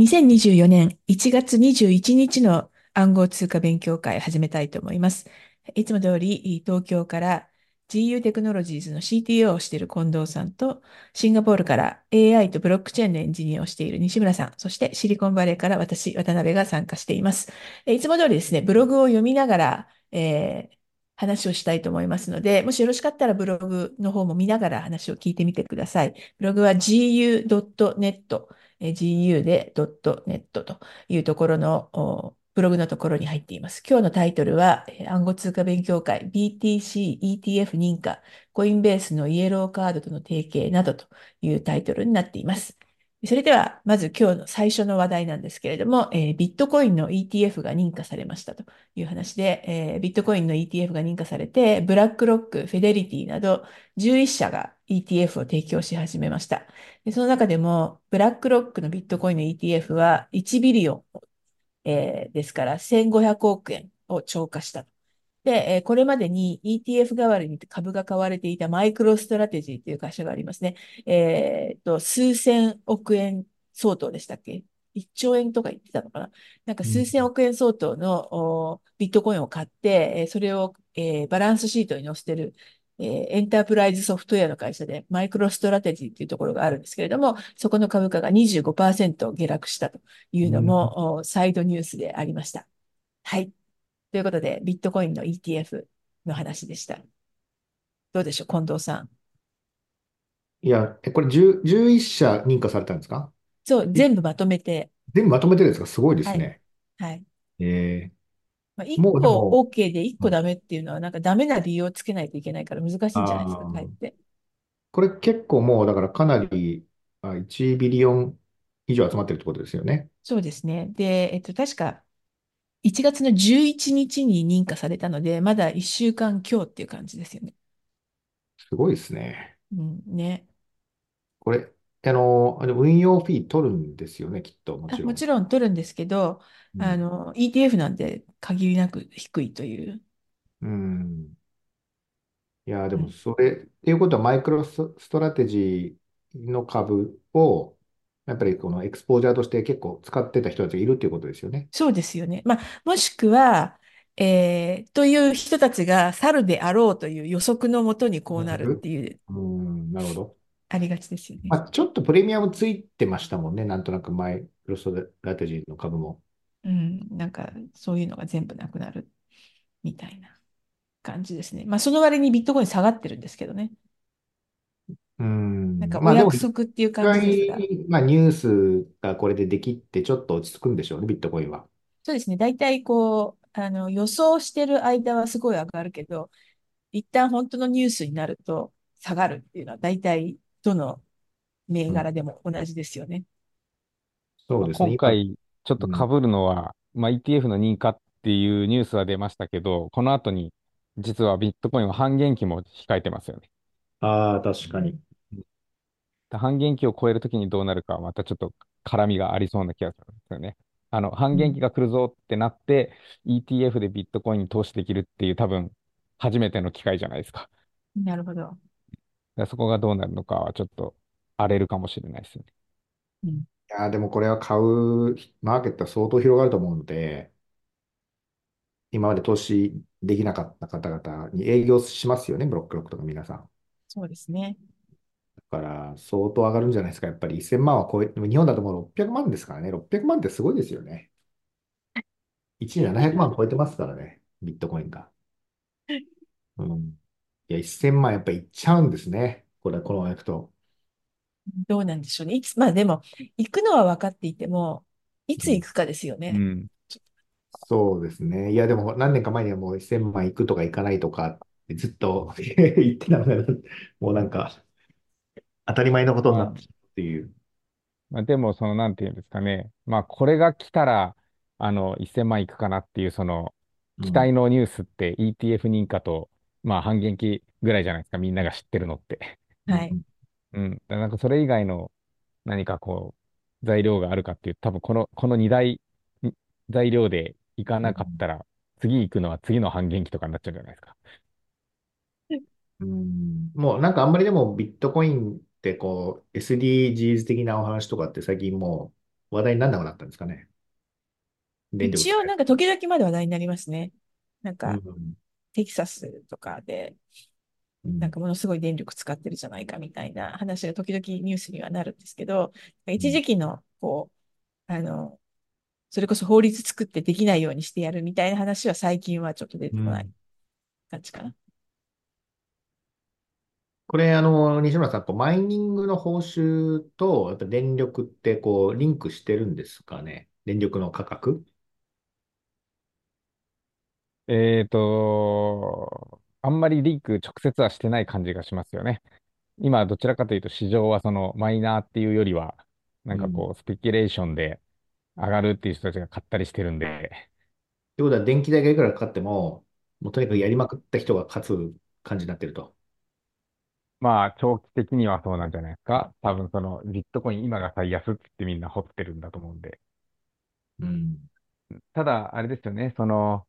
2024年1月21日の暗号通貨勉強会始めたいと思います。いつも通り東京から GU テクノロジーズの CTO をしている近藤さんと、シンガポールから AI とブロックチェーンのエンジニアをしている西村さん、そしてシリコンバレーから私、渡辺が参加しています。いつも通りですね、ブログを読みながら、話をしたいと思いますので、もしよろしかったらブログの方も見ながら話を聞いてみてください。ブログは GU.NET、GU で .NET というところのブログのところに入っています。今日のタイトルは、暗号通貨勉強会 BTC ETF 認可、コインベースのイエローカードとの提携などというタイトルになっています。それでは、まず今日の最初の話題なんですけれども、ビットコインの ETF が認可されましたという話で、ビットコインの ETF が認可されて、ブラックロック、フェデリティなど11社が ETF を提供し始めました。で、その中でも、ブラックロックのビットコインの ETF は1ビリオン、ですから1500億円を超過した。で、これまでに ETF 代わりに株が買われていたマイクロストラテジーという会社がありますね。数千億円相当でしたっけ？ 1 兆円とか言ってたのかな、なんか数千億円相当のビットコインを買って、それをバランスシートに載せてるエンタープライズソフトウェアの会社でマイクロストラテジーというところがあるんですけれども、そこの株価が 25% 下落したというのも、サイドニュースでありました。はい。ということで、ビットコインの ETF の話でした。どうでしょう、近藤さん。いや、これ11社認可されたんですか？そう、全部まとめて。全部まとめてですか？すごいですね。はい。はい、1もうで個も OK で1個ダメっていうのは、なんかダメな理由をつけないといけないから難しいんじゃないですか、かえって。これ結構もう、だからかなり1ビリオン以上集まってるってことですよね。そうですね。で、確か、1月の11日に認可されたので、まだ1週間強っていう感じですよね。すごいですね。うん、ね。これ、運用フィー取るんですよね、きっと。もちろん取るんですけど、うん、ETF なんで限りなく低いという。うん。いや、でもそれ、っていうことは、マイクロストラテジーの株を、やっぱりこのエクスポージャーとして結構使ってた人たちがいるということですよね。そうですよね。まあ、もしくは、という人たちが去るであろうという予測のもとにこうなるっていう。なるほど。ありがちですよね。まあ、ちょっとプレミアムついてましたもんね。なんとなくマイクロストラテジーの株も。うん、なんかそういうのが全部なくなるみたいな感じですね。まあ、その割にビットコイン下がってるんですけどね。なんかお約束っていう感じですが、ニュースがこれでできて、ちょっと落ち着くんでしょうね、ビットコインは。そうですね、大体こう予想してる間はすごい上がるけど、一旦本当のニュースになると下がるっていうのは、大体どの銘柄でも同じですよね。そうですね、今回、ちょっとかぶるのは、ETF の認可っていうニュースは出ましたけど、この後に実はビットコインは半減期も控えてますよね。ああ、確かに。半減期を超えるときにどうなるかはまたちょっと絡みがありそうな気がするんですよね。半減期が来るぞってなって、ETF でビットコインに投資できるっていう多分初めての機会じゃないですか。なるほど。そこがどうなるのかはちょっと荒れるかもしれないですよね。いや、でもこれは買うマーケットは相当広がると思うので、今まで投資できなかった方々に営業しますよね、ブロックロックとか皆さん。そうですね。だから相当上がるんじゃないですか、やっぱり1000万は超え、日本だともう600万ですからね、600万ってすごいですよね。1年700万超えてますからね、ビットコインが。いや、1000万やっぱりいっちゃうんですね、これ、このままいくと。どうなんでしょうね。まあでも、行くのは分かっていても、いつ行くかですよね。そうですね。いや、でも何年か前にはもう1000万行くとか行かないとか、ずっと言ってたのが、もうなんか、当たり前のことになってるっていう。でも、なんていうんですかね。これが来たら、1000万いくかなっていう、期待のニュースって、ETF 認可と、半減期ぐらいじゃないですか、みんなが知ってるのって。はい。なんか、それ以外の、何かこう、材料があるかっていう、多分この2大材料でいかなかったら、次行くのは次の半減期とかになっちゃうんじゃないですか。もうなんかあんまりでもビットコインってこう SDGs 的なお話とかって最近も話題にならなくなったんですかね。一応なんか時々まで話題になりますね。なんか、テキサスとかで、なんかものすごい電力使ってるじゃないかみたいな話が時々ニュースにはなるんですけど、一時期の、こう、それこそ法律作ってできないようにしてやるみたいな話は最近はちょっと出てこない感じかな。これ、西村さん、マイニングの報酬と、やっぱ電力ってこう、リンクしてるんですかね。電力の価格。あんまりリンク直接はしてない感じがしますよね。今、どちらかというと、市場はそのマイナーっていうよりは、なんかこう、スペキュレーションで上がるっていう人たちが買ったりしてるんで。ということは、電気代がいくらかかっても、もうとにかくやりまくった人が勝つ感じになってると。まあ、長期的にはそうなんじゃないですか。多分その、ビットコイン今が最安ってみんな掘ってるんだと思うんで。ただ、あれですよね、その、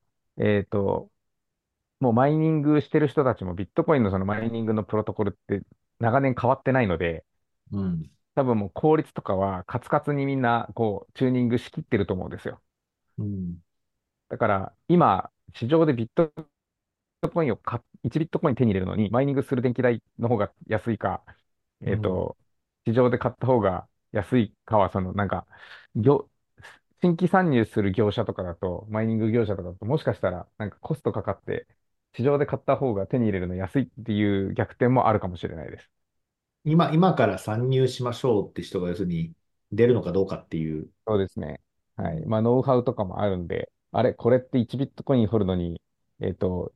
もうマイニングしてる人たちもビットコインのそのマイニングのプロトコルって長年変わってないので、多分もう効率とかはカツカツにみんなこうチューニングしきってると思うんですよ。だから今、市場でビットコインを1ビットコイン手に入れるのに、マイニングする電気代の方が安いか、市場で買った方が安いかは、そのなんか、新規参入する業者とかだと、マイニング業者とかだと、もしかしたらなんかコストかかって、市場で買った方が手に入れるの安いっていう逆転もあるかもしれないです。今から参入しましょうって人が要するに出るのかどうかっていう。そうですね。まあ、ノウハウとかもあるんで、あれ、これって1ビットコイン掘るのに、4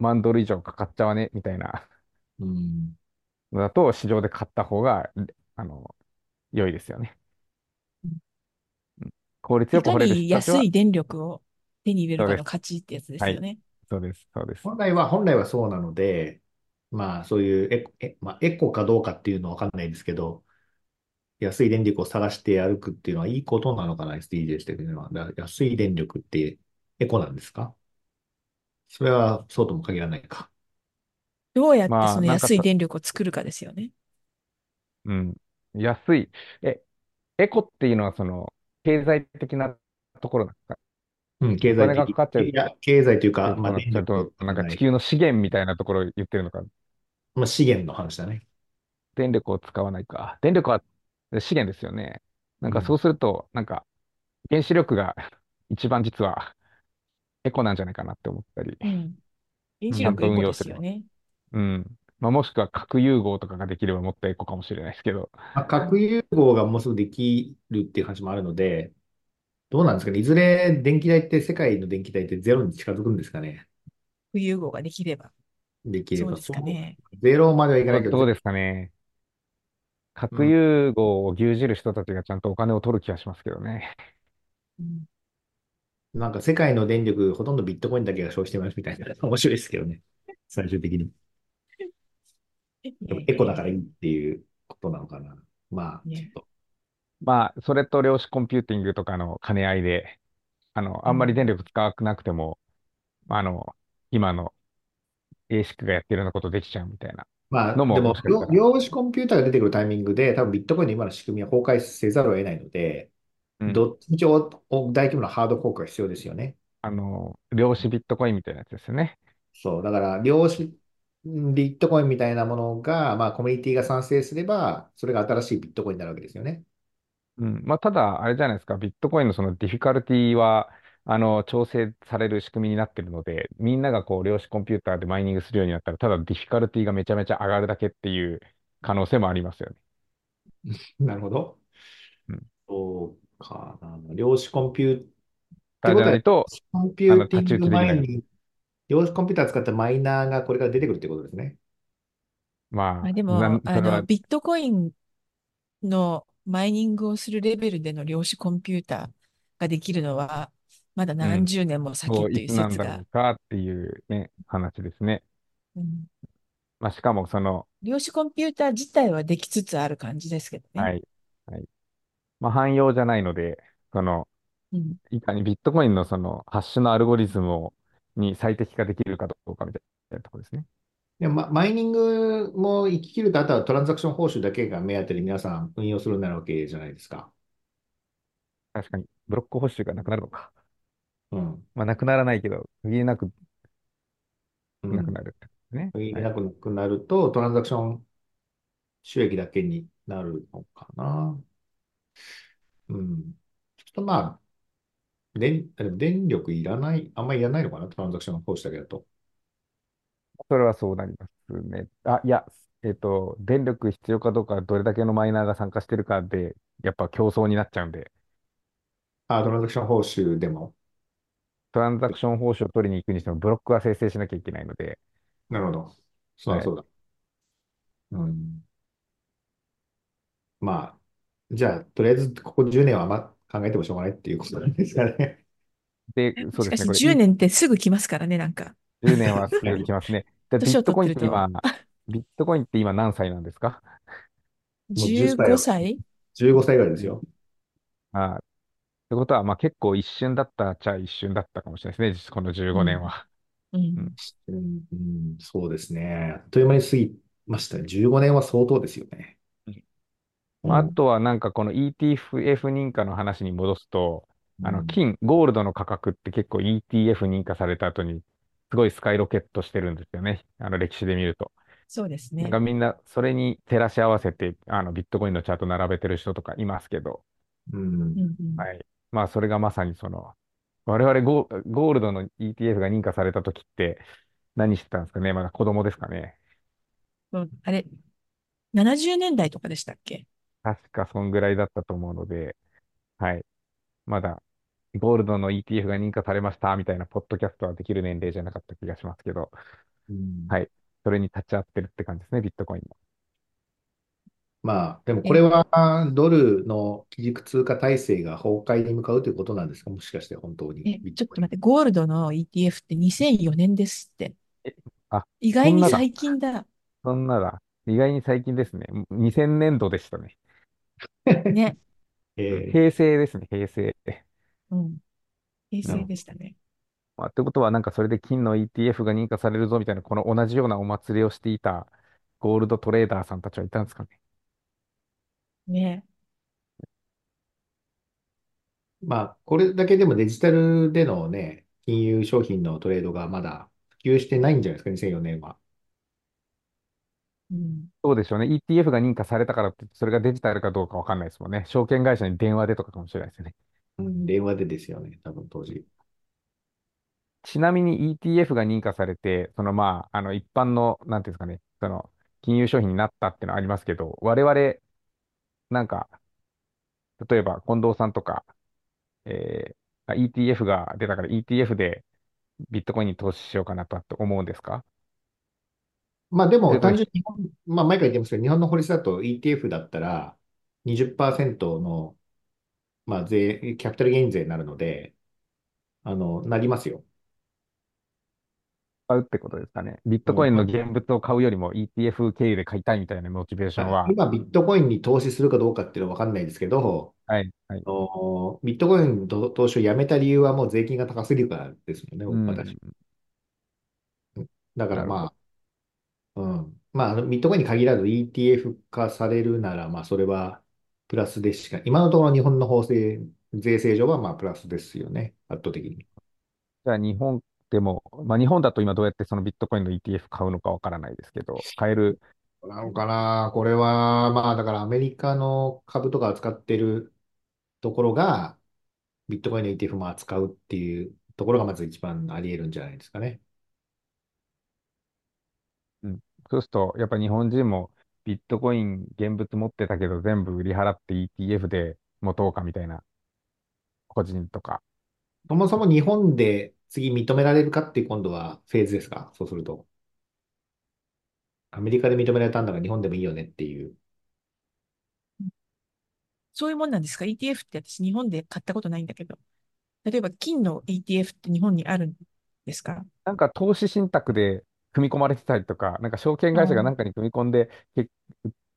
万ドル以上かかっちゃわねみたいなのだと、市場で買った方が、良いですよね。効率よく掘れる人たちは。いかに安い電力を手に入れるかの価値ってやつですよね。そうです、そうです。本来はそうなので、まあ、そういうエコかどうかっていうのは分かんないですけど、安い電力を探して歩くっていうのはいいことなのかな、SDGs というのは。安い電力ってエコなんですか？それはそうとも限らないか。どうやってその安い電力を作るかですよね。安い。エコっていうのはその、経済的なところなんですか？経済的。経済というか、まあ、ちょっとなんか地球の資源みたいなところを言ってるのか。まあ、資源の話だね。電力を使わないか。電力は資源ですよね。なんかそうすると、なんか原子力が一番実はエコなんじゃないかなって思ったり。原子力エコですよね。まあ、もしくは核融合とかができればもっとエコかもしれないですけど。核融合がもうすぐできるっていう話もあるので、どうなんですかね。いずれ電気代って、世界の電気代ってゼロに近づくんですかね。核融合ができれば。そうですかね。ゼロまではいかないけど。どうですかね。核融合を牛耳る人たちがちゃんとお金を取る気がしますけどね。なんか世界の電力、ほとんどビットコインだけが消費してますみたいな。面白いですけどね。最終的に。エコだからいいっていうことなのかな。まあ、ちょっと。まあ、それと量子コンピューティングとかの兼ね合いで、あんまり電力使わなくても、今の ASIC がやってるようなことできちゃうみたいな。まあ、でも、量子コンピューターが出てくるタイミングで、多分ビットコインの今の仕組みは崩壊せざるを得ないので、どっちみち大規模なハードコークが必要ですよね。量子ビットコインみたいなやつですよね。そう、だから、量子ビットコインみたいなものが、まあ、コミュニティが賛成すれば、それが新しいビットコインになるわけですよね。まあ、ただ、あれじゃないですか、ビットコインのそのディフィカルティは、調整される仕組みになってるので、みんながこう、量子コンピューターでマイニングするようになったら、ただディフィカルティがめちゃめちゃ上がるだけっていう可能性もありますよね。なるほど。そうかな。量子コンピューターじゃないと、コンピューティング前に。量子コンピューター使ったマイナーがこれから出てくるってことですね。まあ、でも、ビットコインのマイニングをするレベルでの量子コンピューターができるのは、まだ何十年も先という説が。そうなんだろうかっていうね、話ですね。まあ、しかもその。量子コンピューター自体はできつつある感じですけどね。まあ、汎用じゃないので、いかにビットコインのそのハッシュのアルゴリズムに最適化できるかどうかみたいなところですね。でもマイニングも行き切ると、あとはトランザクション報酬だけが目当てで皆さん運用するようになるわけじゃないですか。確かに、ブロック報酬がなくなるのか。うん。まあ、なくならないけど、限りなく、うんなくなるってことね。限りなくなくなると、トランザクション収益だけになるのかな。うん。ちょっとまあ、電力いらない、あんまりいらないのかな、トランザクションの報酬だけだと。それはそうなりますね。あ、いや、電力必要かどうか、どれだけのマイナーが参加してるかで、やっぱ競争になっちゃうんで、あ、トランザクション報酬でも。トランザクション報酬を取りに行くにしても、ブロックは生成しなきゃいけないので、なるほど。そうだ、はいそうだ。うん。まあ、じゃあ、とりあえず、ここ10年はあんま考えてもしょうがないっていうことなんですかね。で、そうしでかしすね、これ10年ってすぐ来ますからね、なんか。10年はすぐいきますね。で、ビ年ッをトコイ取ンっっててると今、ビットコインって今何歳なんですか？もう10歳15歳15歳ぐらいですよ。ああ。ってことは、まあ結構一瞬だったっちゃ一瞬だったかもしれないですね、この15年は。ううんん。そうですね。あっという間に過ぎましたね。15年は相当ですよね。まあ、あとはなんかこの ETF 認可の話に戻すと、ゴールドの価格って結構 ETF 認可された後に、すごいスカイロケットしてるんですよね。歴史で見ると。そうですなんねか。みんな、それに照らし合わせて、ビットコインのチャート並べてる人とかいますけど、ううん。んうんはい。まあ、それがまさにその、我々ゴールドの ETF が認可された時って、何してたんですかね。まだ子供ですかね。そうあれ、70年代とかでしたっけ確かそんぐらいだったと思うので、はい。まだ、ゴールドの ETF が認可されましたみたいな、ポッドキャストはできる年齢じゃなかった気がしますけど、うんはい。それに立ち会ってるって感じですね、ビットコインも。まあ、でもこれはドルの基軸通貨体制が崩壊に向かうということなんですか、もしかして本当に。ビッちょトっコとイン待って、ゴールドの ETF って2004年ですって。あ、意そ外んになだ、最近だ。そんなだ。意外に最近ですね。2000年度でしたね。ね。えー平成ですね、平成。うん。平成でしたね。まあ、ってことは、なんかそれで金の ETF が認可されるぞみたいな、この同じようなお祭りをしていたゴールドトレーダーさんたちはいたんですかね。ね。まあ、これだけでもデジタルでのね、金融商品のトレードがまだ普及してないんじゃないですか、2004年は。うん。そうでしょうね。ETF が認可されたからって、それがデジタルかどうかわかんないですもんね。証券会社に電話でとかかもしれないですよね。電話でですよね、多分当時。ちなみに ETF が認可されて、そのまあ、一般の、なんていうんですかね、その、金融商品になったっていうのはありますけど、我々、なんか、例えば近藤さんとか、ETF が出たから ETF でビットコインに投資しようかなと思うんですか？まあでそもれとも単純にまあ毎回言ってますけど、日本の法律だと ETF だったら20%の、まあ、キャピタルゲイン税になるので、なりますよ。買うってことですかね。ビットコインの現物を買うよりも ETF 経由で買いたいみたいなモチベーションは、今、ビットコインに投資するかどうかっていうのは分かんないですけど、はい、はい。ビットコインの投資をやめた理由はもう税金が高すぎるからですよね、うん、私。だからなるほど。まあ、まあ、ビットコインに限らず ETF 化されるなら、まあ、それはプラスでしか、今のところ日本の税制上はまあプラスですよね、圧倒的に。じゃあ日本でも、まあ日本だと今どうやってそのビットコインの ETF 買うのかわからないですけど、買える、なのかな、これは、まあ、だからアメリカの株とか扱ってるところが、ビットコインの ETF も扱うっていうところがまず一番あり得るんじゃないですかね。そうすると、やっぱ日本人もビットコイン現物持ってたけど全部売り払って ETF で持とうかみたいな個人とか。そもそも日本で次認められるかって今度はフェーズですか、そうすると。アメリカで認められたんだから日本でもいいよねっていう。そういうもんなんですか？ ETF って私日本で買ったことないんだけど。例えば金の ETF って日本にあるんですか？なんか投資信託で組み込まれてたりとか、なんか証券う会社がなんん。かに組み込んで売っ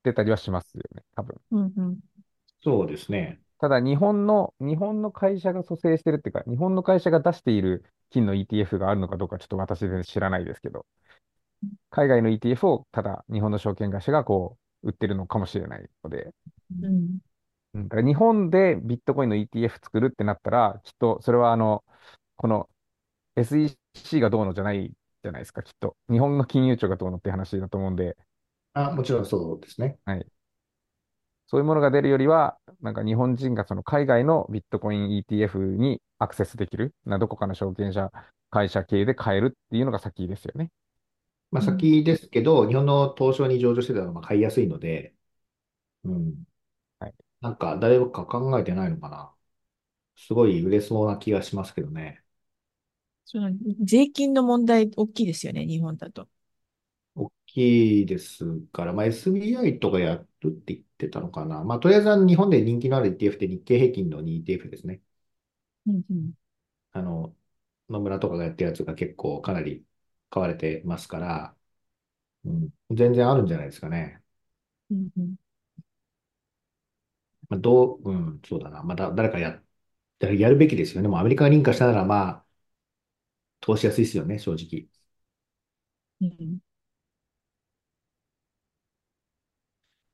てたりはしますよね、多分。うんうん。そうですね。ただ日本の会社が蘇生してるっていうか、日本の会社が出している金の ETF があるのかどうかちょっと私全然知らないですけど、海外の ETF をただ日本の証券会社がこう売ってるのかもしれないので、うん。だから日本でビットコインの ETF 作るってなったら、きっとそれはこの SEC がどうのじゃないじゃないですか、きっと。日本の金融庁がどうのって話だと思うんで、もちろんそうですね。はい、そういうものが出るよりは、なんか日本人がその海外のビットコイン ETF にアクセスできる、どこかの証券会社系で買えるっていうのが先ですよね。先ですけど、日本の東証に上場してたのが買いやすいので、はい、なんか誰か考えてないのかな。すごい売れそうな気がしますけどね。その税金の問題、大きいですよね、日本だと。大きいですから、SBI とかやるって言ってたのかな。とりあえず日本で人気のある ETF って日経平均の 2ETF ですね。野村とかがやってるやつが結構かなり買われてますから、全然あるんじゃないですかね。そうだな。誰かやるべきですよね。もうアメリカが認可したなら、投資やすいですよね、正直。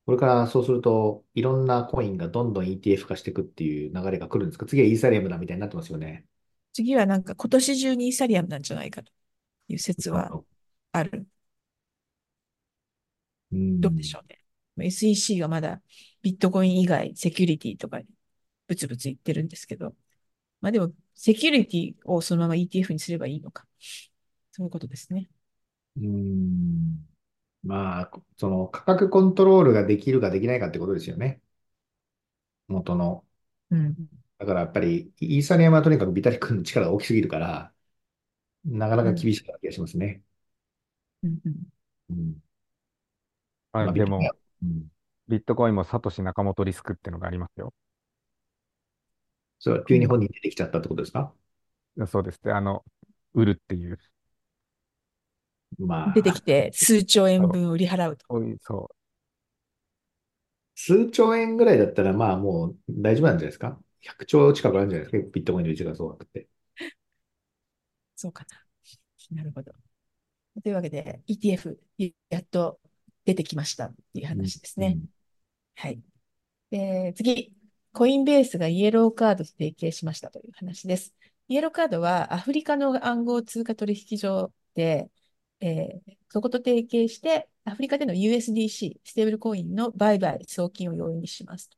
これからそうすると、いろんなコインがどんどん ETF 化していくっていう流れが来るんですか？次はイーサリアムだみたいになってますよね。次はなんか今年中にイーサリアムなんじゃないかという説はある。どうでしょうね。SEC がまだビットコイン以外セキュリティとかにブツブツ言ってるんですけど、でもセキュリティをそのまま ETF にすればいいのか、そういうことですね。その価格コントロールができるかできないかってことですよね。元の。だからやっぱりイーサリアムはとにかくビタリックの力が大きすぎるから、なかなか厳しい気がしますね。でも、ビットコインもサトシ・ナカモトリスクっていうのがありますよ。それは急に本人出てきちゃったってことですか？そうですね。売るっていう。出てきて、数兆円分売り払うと。そう。数兆円ぐらいだったら、もう大丈夫なんじゃないですか。100兆近くあるんじゃないですか。ビットコインの1がそうなくて。そうかな。なるほど。というわけで、ETF、やっと出てきましたっていう話ですね。はい。で、次。コインベースがイエローカードと提携しましたという話です。イエローカードはアフリカの暗号通貨取引所で、そこと提携して、アフリカでの USDC、ステーブルコインの売買、送金を容易にします。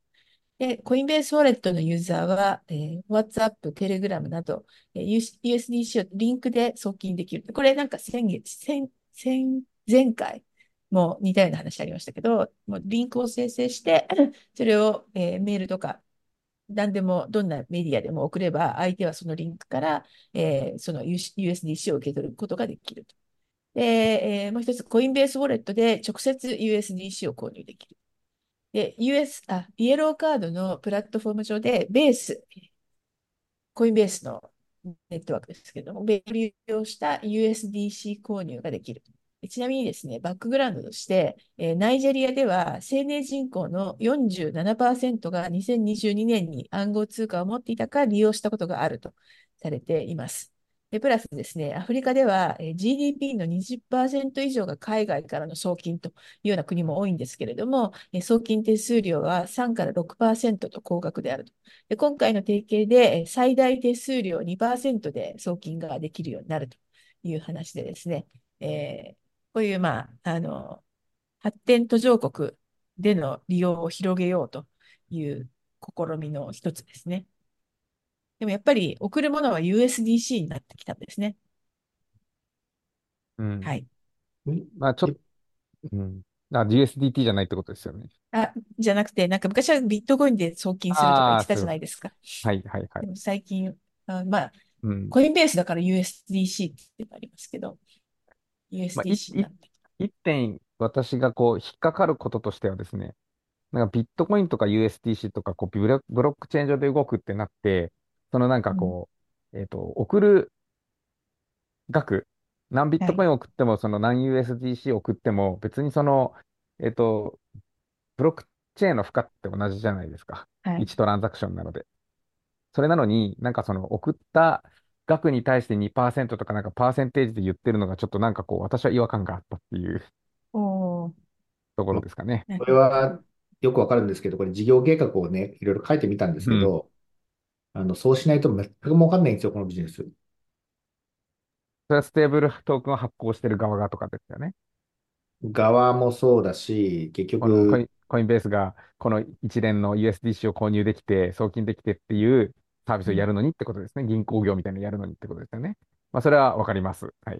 で、コインベースウォレットのユーザーは、WhatsApp、Telegram など、USDC をリンクで送金できる。これなんか前回、もう似たような話ありましたけど、もうリンクを生成して、それを、メールとか、何でもどんなメディアでも送れば、相手はそのリンクから、その USDC を受け取ることができると。で、もう一つ、コインベースウォレットで直接 USDC を購入できる。で、イエローカードのプラットフォーム上で、コインベースのネットワークですけども、利用した USDC 購入ができる。ちなみにですね、バックグラウンドとして、ナイジェリアでは成年人口の 47% が2022年に暗号通貨を持っていたか利用したことがあるとされています。で、プラスですね、アフリカでは GDP の 20% 以上が海外からの送金というような国も多いんですけれども、送金手数料は3から 6% と高額であると。で、今回の提携で最大手数料 2% で送金ができるようになるという話でですね、こういう、発展途上国での利用を広げようという試みの一つですね。でもやっぱり送るものは USDC になってきたんですね。はい。USDT じゃないってことですよね。じゃなくて、なんか昔はビットコインで送金するとか言ってたじゃないですか。でも最近、コインベースだから USDC ってありますけど、USDC になってきた。一点、私が引っかかることとしてはですね、なんかビットコインとか USDC とかブロックチェーン上で動くってなって、そのなんか送る額、何ビットコイン送っても、その何 USDC 送っても、別にブロックチェーンの負荷って同じじゃないですか。1トランザクションなので。それなのに、なんかその送った額に対して 2% とかなんかパーセンテージで言ってるのがちょっとなんか私は違和感があったっていうところですかね。これはよくわかるんですけど、これ事業計画をね、いろいろ書いてみたんですけど、そうしないと全く儲かんないんですよ、このビジネス。それはステーブルトークンを発行してる側がとかですよね。側もそうだし、結局コインベースがこの一連の USDC を購入できて、送金できてっていうサービスをやるのにってことですね。銀行業みたいなのやるのにってことですよね。まあ、それはわかります。はい。い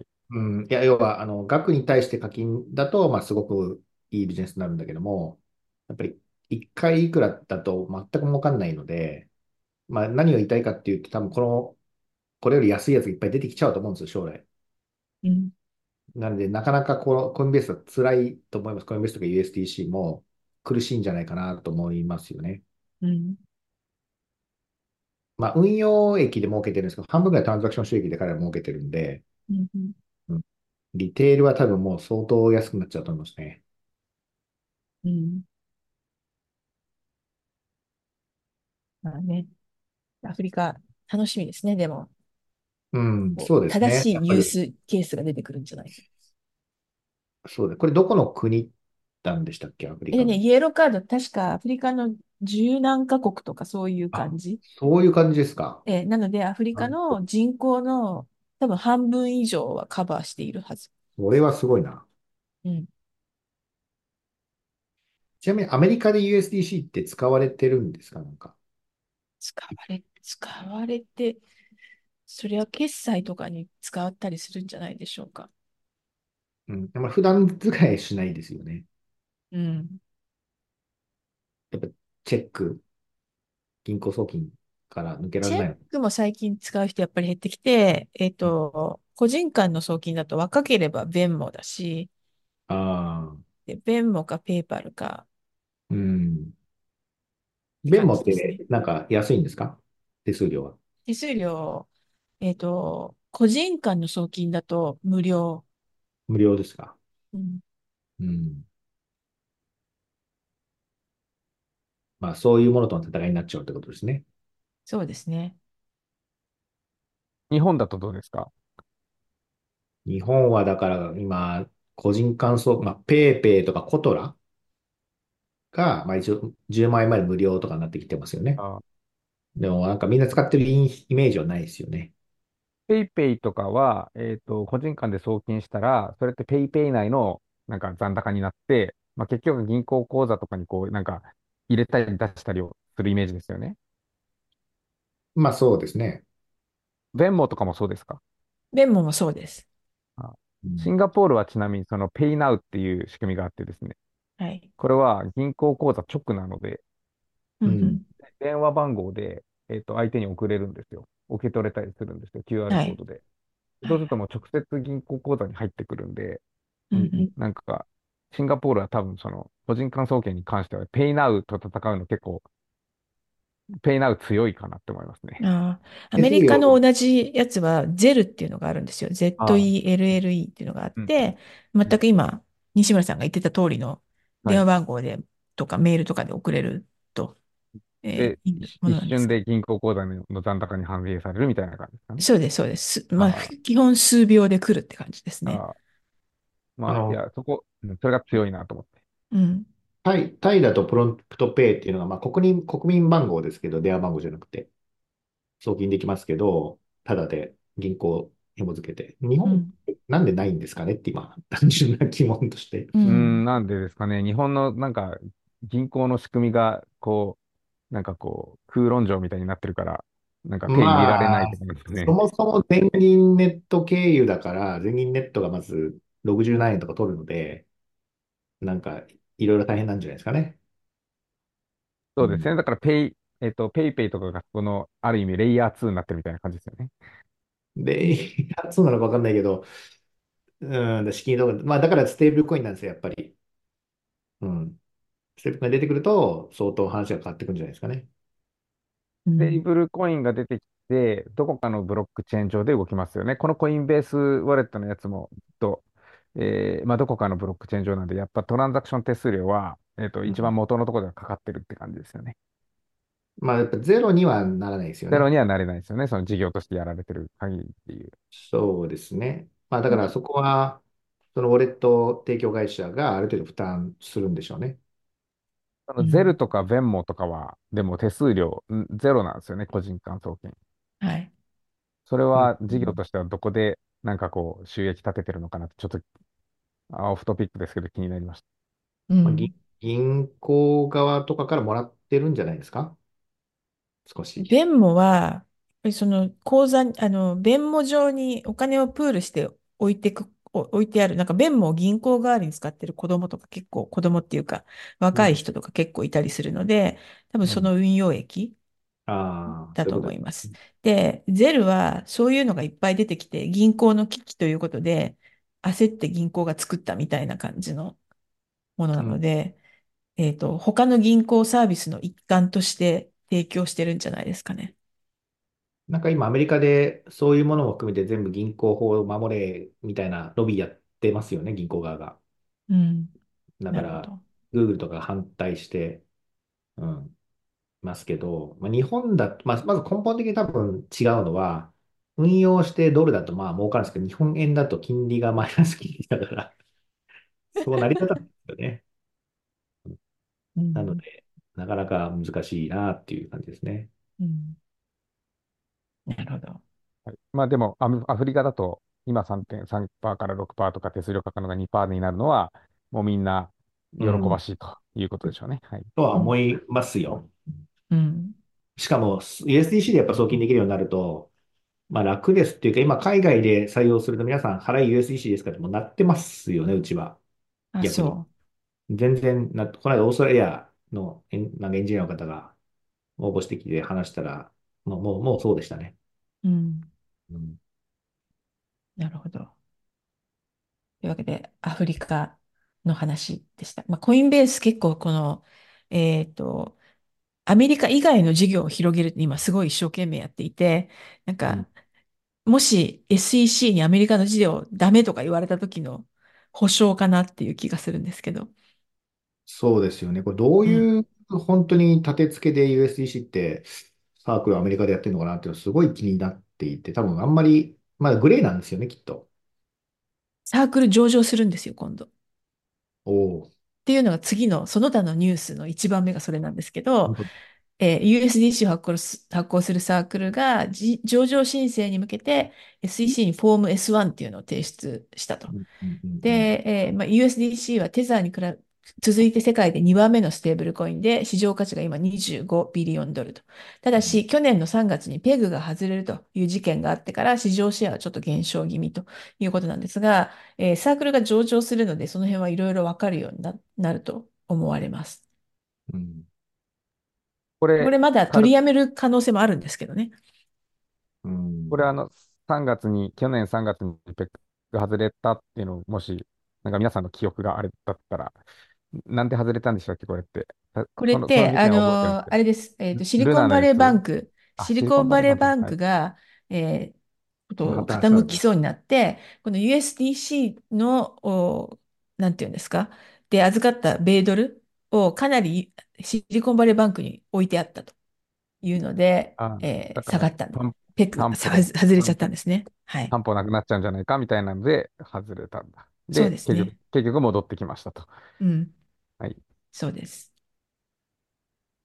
や、要は、額に対して課金だと、まあ、すごくいいビジネスになるんだけども、やっぱり、一回いくらだと全く儲かんないので、まあ、何を言いたいかっていうと、多分これより安いやつがいっぱい出てきちゃうと思うんですよ、将来。なので、なかなかコインベースは辛いと思います。コインベースとか USDC も苦しいんじゃないかなと思いますよね。まあ、運用益で儲けてるんですけど、半分ぐらいトランザクション収益で彼ら儲けてるんで、リテールは多分もう相当安くなっちゃうと思いますね。まあね。アフリカ、楽しみですね、でも。そうですね。正しいニュースケースが出てくるんじゃないそうだ。これどこの国なんでしたっけ、アフリカの。イエローカード、確かアフリカの十何カ国とかそういう感じ。そういう感じですか。なのでアフリカの人口の多分半分以上はカバーしているはず。これはすごいな。ちなみにアメリカで USDC って使われてるんですか、なんか。使われて、それは決済とかに使ったりするんじゃないでしょうか。まあ、普段使いしないですよね。やっぱチェック、銀行送金から抜けられない。チェックも最近使う人やっぱり減ってきて、個人間の送金だと若ければ弁護だし、弁護かペイパルか。弁護ってなんか安いんですか？手数料は。手数料、個人間の送金だと無料。無料ですか？まあ、そういうものとの戦いになっちゃうってことですね。そうですね。日本だとどうですか？日本はだから今、個人間送金、まあ、ペイペイとかコトラが、まあ、一応10万円まで無料とかになってきてますよね。でもなんかみんな使ってるイメージはないですよね。ペイペイとかは、個人間で送金したら、それってペイペイ内のなんか残高になって、まあ、結局銀行口座とかにこう、なんか、入れたり出したりをするイメージですよね。まあそうですね。ベンモとかもそうですか？ベンモもそうです。シンガポールはちなみにその PayNow っていう仕組みがあってですね。これは銀行口座直なので、電話番号で、相手に送れるんですよ。受け取れたりするんですよ。QR コードで。そうするともう直接銀行口座に入ってくるんで、なんか、シンガポールは多分その個人間送金に関してはペイナウと戦うの結構ペイナウ強いかなって思いますね。アメリカの同じやつはゼルっていうのがあるんですよ。ZELLE っていうのがあって、全く今西村さんが言ってた通りの電話番号でとかメールとかで送れると、一瞬で銀行口座の残高に反映されるみたいな感じですかね。そうですそうです。まあ基本数秒で来るって感じですね。まあ、いや、それが強いなと思って。タイだとプロンプトペイっていうのが、まあ、国民番号ですけど、電話番号じゃなくて、送金できますけど、ただで銀行紐付けて。日本、なんでないんですかねって今、単純な疑問として。なんでですかね。日本のなんか、銀行の仕組みが、なんか空論城みたいになってるから、なんか手に入れられないってことですね。そもそも全銀ネット経由だから、全銀ネットがまず、60何円とか取るので、なんか、いろいろ大変なんじゃないですかね。そうですね。だから、ペイペイとかが、ある意味、レイヤー2になってるみたいな感じですよね。レイヤー2なのか分かんないけど、資金とか、まあ、だから、ステーブルコインなんですよ、やっぱり。ステーブルコインが出てくると、相当話が変わってくるんじゃないですかね。ステーブルコインが出てきて、どこかのブロックチェーン上で動きますよね。このコインベースウォレットのやつも、まあ、どこかのブロックチェーン上なんで、やっぱトランザクション手数料は、一番元のところでかかってるって感じですよね。まあ、やっぱゼロにはならないですよね。ゼロにはなれないですよね。その事業としてやられてる限りっていう。そうですね。まあ、だからそこは、そのウォレット提供会社がある程度負担するんでしょうね。ゼルとかベンモとかは、でも手数料ゼロなんですよね、個人間送金。はい。それは事業としてはどこでなんかこう収益立ててるのかなって、ちょっとオフトピックですけど気になりました。まあ、銀行側とかからもらってるんじゃないですか、少し。ベンモは、その口座に、ベンモ上にお金をプールして置いてある、なんかベンモを銀行代わりに使ってる子供とか結構、子供っていうか、若い人とか結構いたりするので、多分その運用益だと思います。で、ゼルはそういうのがいっぱい出てきて、銀行の危機ということで、焦って銀行が作ったみたいな感じのものなので、他の銀行サービスの一環として提供してるんじゃないですかね。なんか今アメリカでそういうものも含めて全部銀行法を守れみたいなロビーやってますよね、銀行側が。だから、Google とかが反対して、ますけど、日本だと、まず根本的に多分違うのは、運用してドルだと儲かるんですけど、日本円だと金利がマイナス金利だから、そうなり方なんですよね。なので、なかなか難しいなっていう感じですね。なるほど。でも、アフリカだと、今 3.3% から 6% とか手数料かかるのが 2% になるのは、もうみんな喜ばしいということでしょうね。とは思いますよ。しかも、USDC でやっぱ送金できるようになると、楽ですっていうか、今、海外で採用すると皆さん、払い USDC ですかってもうなってますよね、うちは。逆に。全然この間、オーストラリアのなんかエンジニアの方が応募してきて話したら、もうそうでしたね。なるほど。というわけで、アフリカの話でした。コインベース結構この、アメリカ以外の事業を広げるって今すごい一生懸命やっていて、なんか、もし SEC にアメリカの事業ダメとか言われた時の保証かなっていう気がするんですけど。そうですよね。これどういう本当に立て付けで USDC ってサークルアメリカでやってるのかなっていうのはすごい気になっていて、多分あんまり、まだグレーなんですよね、きっと。サークル上場するんですよ、今度。っていうのが次の、その他のニュースの一番目がそれなんですけど、USDC を発行するサークルが上場申請に向けて SEC にフォーム S1 っていうのを提出したと。で、USDC はテザーに続いて世界で2番目のステーブルコインで市場価値が今25ビリオンドルと。ただし、去年の3月にペグが外れるという事件があってから市場シェアはちょっと減少気味ということなんですが、サークルが上場するのでその辺はいろいろわかるようになると思われます。これまだ取りやめる可能性もあるんですけどね。これ去年3月にペグが外れたっていうのをもし、なんか皆さんの記憶があれだったら、なんで外れたんでしたっけ、これって。あれです。シリコンバレーバンク。シリコンバレーバンクが、傾きそうになって、この USDC の、なんていうんですか、で預かった米ドルをかなりシリコンバレーバンクに置いてあったというので、下がったんだ。ペックが外れちゃったんですね。担保なくなっちゃうんじゃないかみたいなので、外れたんだ。で、そうですね。結局戻ってきましたと。そうです。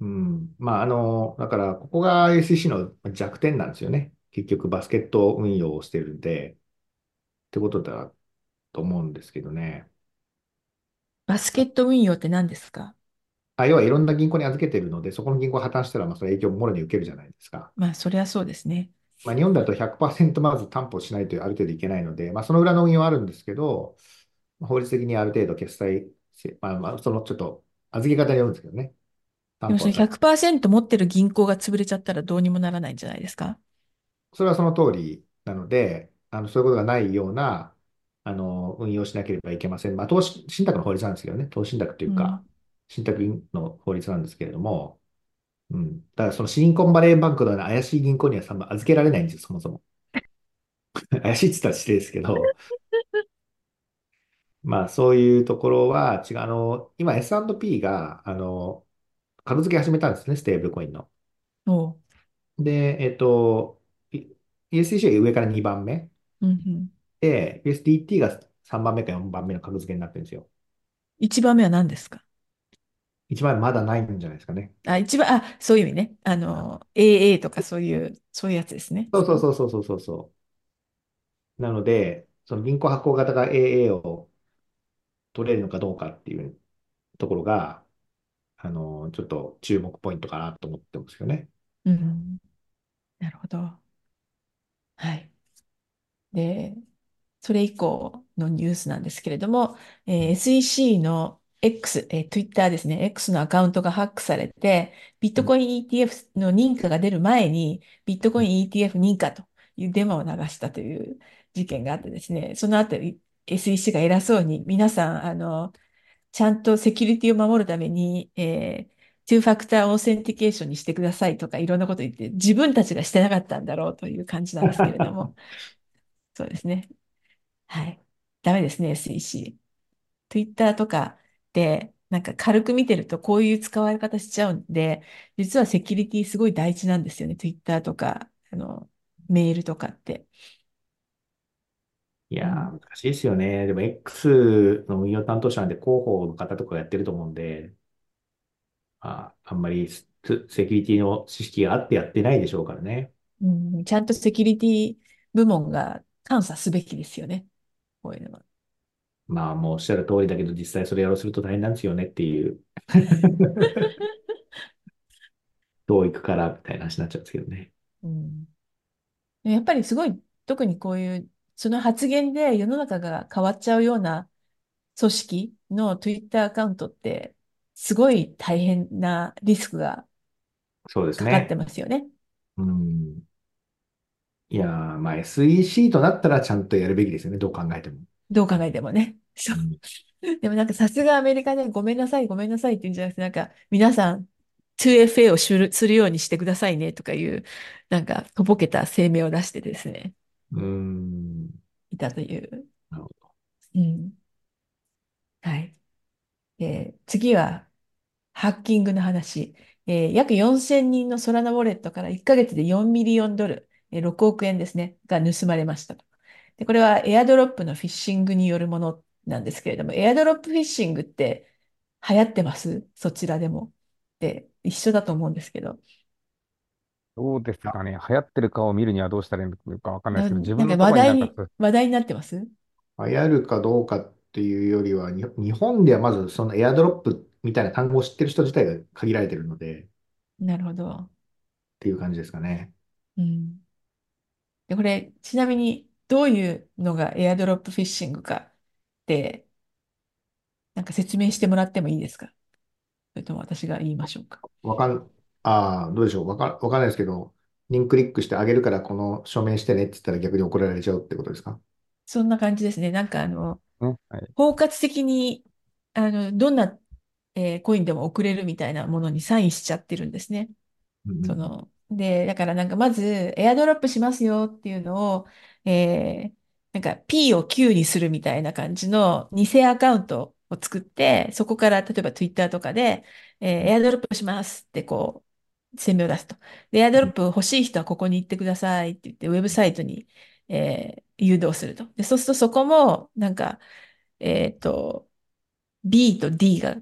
だから、ここが SEC の弱点なんですよね。結局、バスケット運用をしてるんで、ってことだと思うんですけどね。バスケット運用って何ですか？要はいろんな銀行に預けてるので、そこの銀行破綻したら、それ影響をもろに受けるじゃないですか。そりゃそうですね。日本だと 100% まず担保しないとある程度いけないので、その裏の運用はあるんですけど、法律的にある程度決済、そのちょっと預け方によるんですけどね。でもその 100% 持ってる銀行が潰れちゃったらどうにもならないんじゃないですか。それはその通りなので、そういうことがないような運用しなければいけません。投資信託の法律なんですけどね、投資信託というか、信託の法律なんですけれども、だからそのシリコンバレーバンクのような怪しい銀行には預けられないんですよ、そもそも。怪しいって言ったら失礼ですけど、そういうところは違う。今 S&P が、格付け始めたんですね、ステーブルコインの。で、USDC が上から2番目。で、USDT が3番目か4番目の格付けになってるんですよ。1番目は何ですか？一番まだないんじゃないですかね。一番、そういう意味ね。AA とかそういうやつですね。そうそうそうそうそうそう。なので、その銀行発行型が AA を取れるのかどうかっていうところが、ちょっと注目ポイントかなと思ってますよね。うん。なるほど。はい。で、それ以降のニュースなんですけれども、SEC の X、Twitter ですね、X のアカウントがハックされて、ビットコイン ETF の認可が出る前に、ビットコイン ETF 認可というデマを流したという事件があってですね、その後、SEC が偉そうに、皆さん、ちゃんとセキュリティを守るために、2ファクターオーセンティケーションにしてくださいとかいろんなこと言って、自分たちがしてなかったんだろうという感じなんですけれども、そうですね。はい。ダメですね、SEC。Twitter とかで、なんか軽く見てるとこういう使われ方しちゃうんで、実はセキュリティすごい大事なんですよね、Twitter とか、メールとかって。いやうー、ん、難しいですよね。でも X の運用担当者なんで広報の方とかやってると思うんで、あんまりセキュリティの知識があってやってないでしょうからね。ちゃんとセキュリティ部門が監査すべきですよね、こういうのは。まあ、もうおっしゃる通りだけど、実際それやろうすると大変なんですよねっていう、どういくからみたいな話になっちゃうんですけどね。うんやっぱりすごい、特にこういう、その発言で世の中が変わっちゃうような組織の Twitter アカウントって、すごい大変なリスクがそうですかかってね。ますよね。うん。いやー、まあ SEC となったらちゃんとやるべきですよね。どう考えても。どう考えてもね。そう。うん。でもなんかさすがアメリカでごめんなさい、ごめんなさいって言うんじゃなくて、なんか皆さん 2FA をするようにしてくださいねとかいう、なんかとぼけた声明を出してですね、うーん。いたという。なるほど。うん。はい。次は、ハッキングの話。約4000人のソラナウォレットから1ヶ月で4ミリオンドル、6億円ですね、が盗まれましたと。で、これはエアドロップのフィッシングによるものなんですけれども、エアドロップフィッシングって流行ってますそちらでも。で、一緒だと思うんですけど。どうですかね。流行ってるかを見るにはどうしたらいいのかわかんないですけど、自な分んかのと話ころに題なんかに、話題になってます流行るかどうかっていうよりは、日本ではまずそのエアドロップみたいな単語を知ってる人自体が限られてるので、っなるほど。ていう感じですかね。うん。で、これ、ちなみに、どういうのがエアドロップフィッシングかって、なんか説明してもらってもいいですかそれとも私が言いましょうか。わかん、どうでしょう。わかんないですけど、リンククリックしてあげるからこの署名してねって言ったら逆に怒られちゃうってことですか？そんな感じですね。なんかね。はい。包括的に、どんな、コインでも送れるみたいなものにサインしちゃってるんですね。うんうん。で、だからなんかまず、エアドロップしますよっていうのを、えーなんか P を Q にするみたいな感じの偽アカウントを作って、そこから例えば Twitter とかで、エアドロップしますってこう、声明を出すと。で、エアドロップ欲しい人はここに行ってくださいって言って、ウェブサイトに、誘導すると。で、そうするとそこも、なんか、えっと、B と D が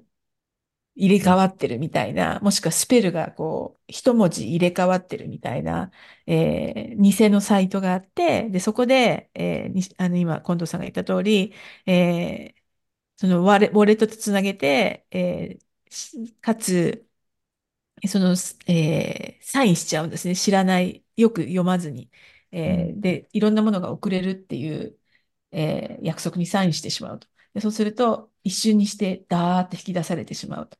入れ替わってるみたいな、もしくはスペルがこう、一文字入れ替わってるみたいな、偽のサイトがあって、で、そこで、に今、近藤さんが言った通り、えーそのウォレットとつなげて、かつ、サインしちゃうんですね。知らない、よく読まずに。うんで、いろんなものが送れるっていう、約束にサインしてしまうと。で、そうすると、一瞬にして、ダーって引き出されてしまうと、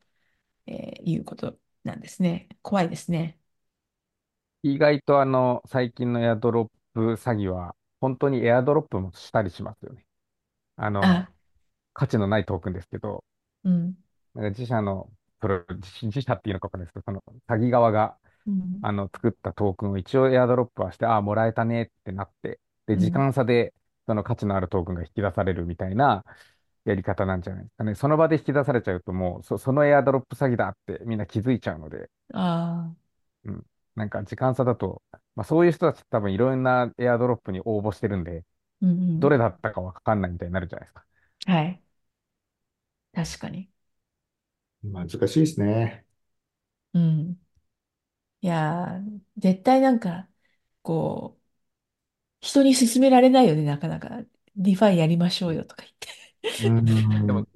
いうことなんですね。怖いですね。意外と最近のエアドロップ詐欺は、本当にエアドロップもしたりしますよね。あの、あ、価値のないトークンですけど、うん、なんか自社の自社っていうのかわかんないですけど、詐欺側が、うん、作ったトークンを一応エアドロップはして、ああ、もらえたねってなって、で、う時ん。間差で、その価値のあるトークンが引き出されるみたいなやり方なんじゃないですかね。その場で引き出されちゃうと、もう、そのエアドロップ詐欺だってみんな気づいちゃうので、ああ、うん。なんか時間差だと、まあそういう人たち多分いろんなエアドロップに応募してるんで、うん、うどん。れだったかわかんないみたいになるじゃないですか。はい。確かに。難しいですね。うん。いやー、絶対なんか、こう、人に勧められないよね、なかなか。ディファイやりましょうよとか言って。うでも、ん。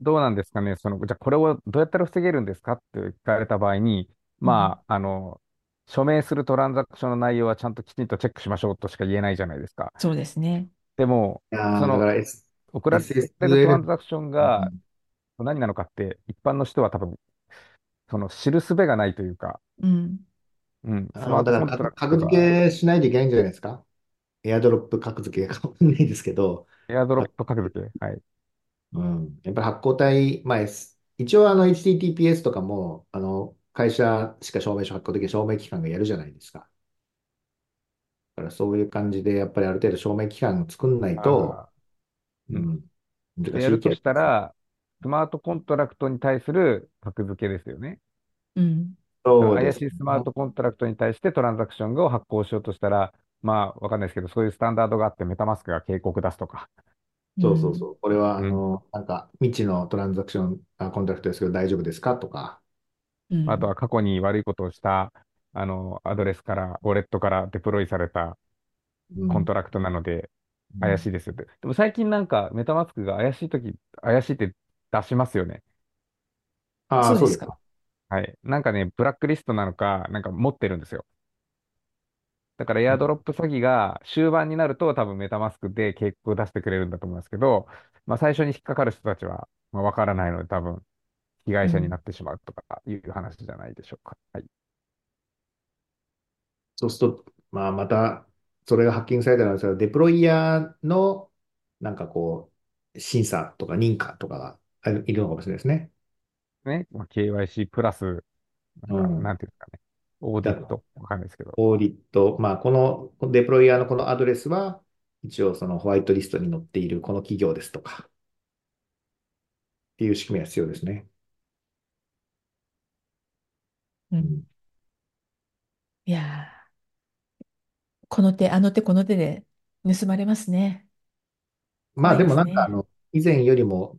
どうなんですかね、じゃあこれをどうやったら防げるんですかって聞かれた場合に、うん。署名するトランザクションの内容はちゃんときちんとチェックしましょうとしか言えないじゃないですか。そうですね。でも、いやそーだかの、ら 送られるトラ ン SSL、ザクションうがん、何なのかって、一般の人は多分、知る術がないというか、うん。スマートだかフォンらトラック格と付か、けしないといけないんじゃないですか。エアドロップ格付けかわかんないですけど、エアドロッあプ格付け、やっぱり発行体、まあ、一応HTTPS とかも、会社しか証明書発行できない証明機関がやるじゃないですか。だからそういう感じで、やっぱりある程度証明機関を作んないと、あーううんん、難でやしいる気とがししまたすね。ら、スマートコントラクトに対する格付けですよね。うん。そうで怪すしいスマーね。トコントラクトに対してトランザクションを発行しようとしたら、まあ、わかんないですけど、そういうスタンダードがあって、メタマスクが警告出すとか。うそうそうん。そう。これは、うん。未知のトランザクション、コントラクトですけど大丈夫ですかとか。うあとん。は過去に悪いことをした、アドレスから、ウォレットからデプロイされたうコンん。トラクトなので、う怪しんいですよって。でも最近なんか、メタマスクが怪しいとき、怪しいって出しますよね。あそあ、うでそうですすか。か。なんかね、ブラックリストなのか、なんか持ってるんですよ。だから、エうアドんロップ詐欺が終盤になると、多分メタマスクで警告を出してくれるんだと思いますけど、まあ、最初に引っかかる人たちは、まあ、わからないので、多分、被う害者にん。なってしまうとかいう話じゃないでしょうか。そうすると、まあ、また、それがハッキングされたら、それはデプロイヤーの、審査とか認可とかがいるのかもしれないですね。ね。まあ、KYC プラス、うなん。んていうんですかね。オーディだッからト。わかんないですけど。オーディット、まあ、このデプロイヤーのこのアドレスは、一応そのホワイトリストに載っているこの企業ですとか、っていう仕組みが必要ですね。ううん。んいやー、この手、あの手、この手で盗まれますね。まあ、怖いででもすね。以前よりも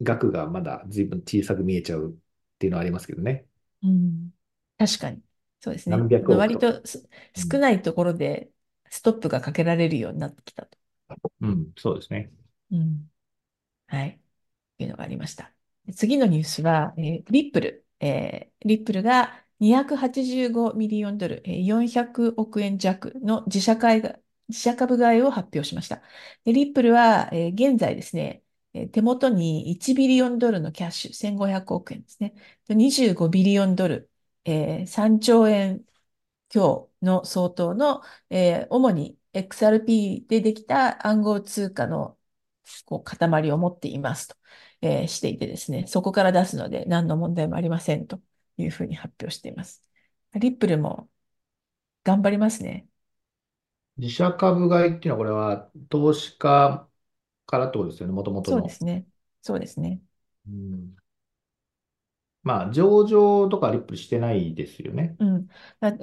額がまだ随分小さく見えちゃうっていうのはありますけどね。うん。確かに。そうです何ね。百億割とか。とう少ん、ないところでストップがかけられるようになってきたと。そうですね。うん。っていうのがありました。次のニュースは、リップル。リップルが285ミリオンドル、400億円弱の自社株買いを発表しました。で、リップルは、現在ですね、手元に1ビリオンドルのキャッシュ、1500億円ですね。と25ビリオンドル、3兆円強の相当の、主に XRP でできた暗号通貨の塊を持っていますと、していてですね、そこから出すので何の問題もありませんというふうに発表しています。リップルも頑張りますね。自社株買いっていうのは、これは投資家からってことですよね、もともとそうでの。すね。そうですね。うん、まあ、上場とかリップしてないですよね。うん。だか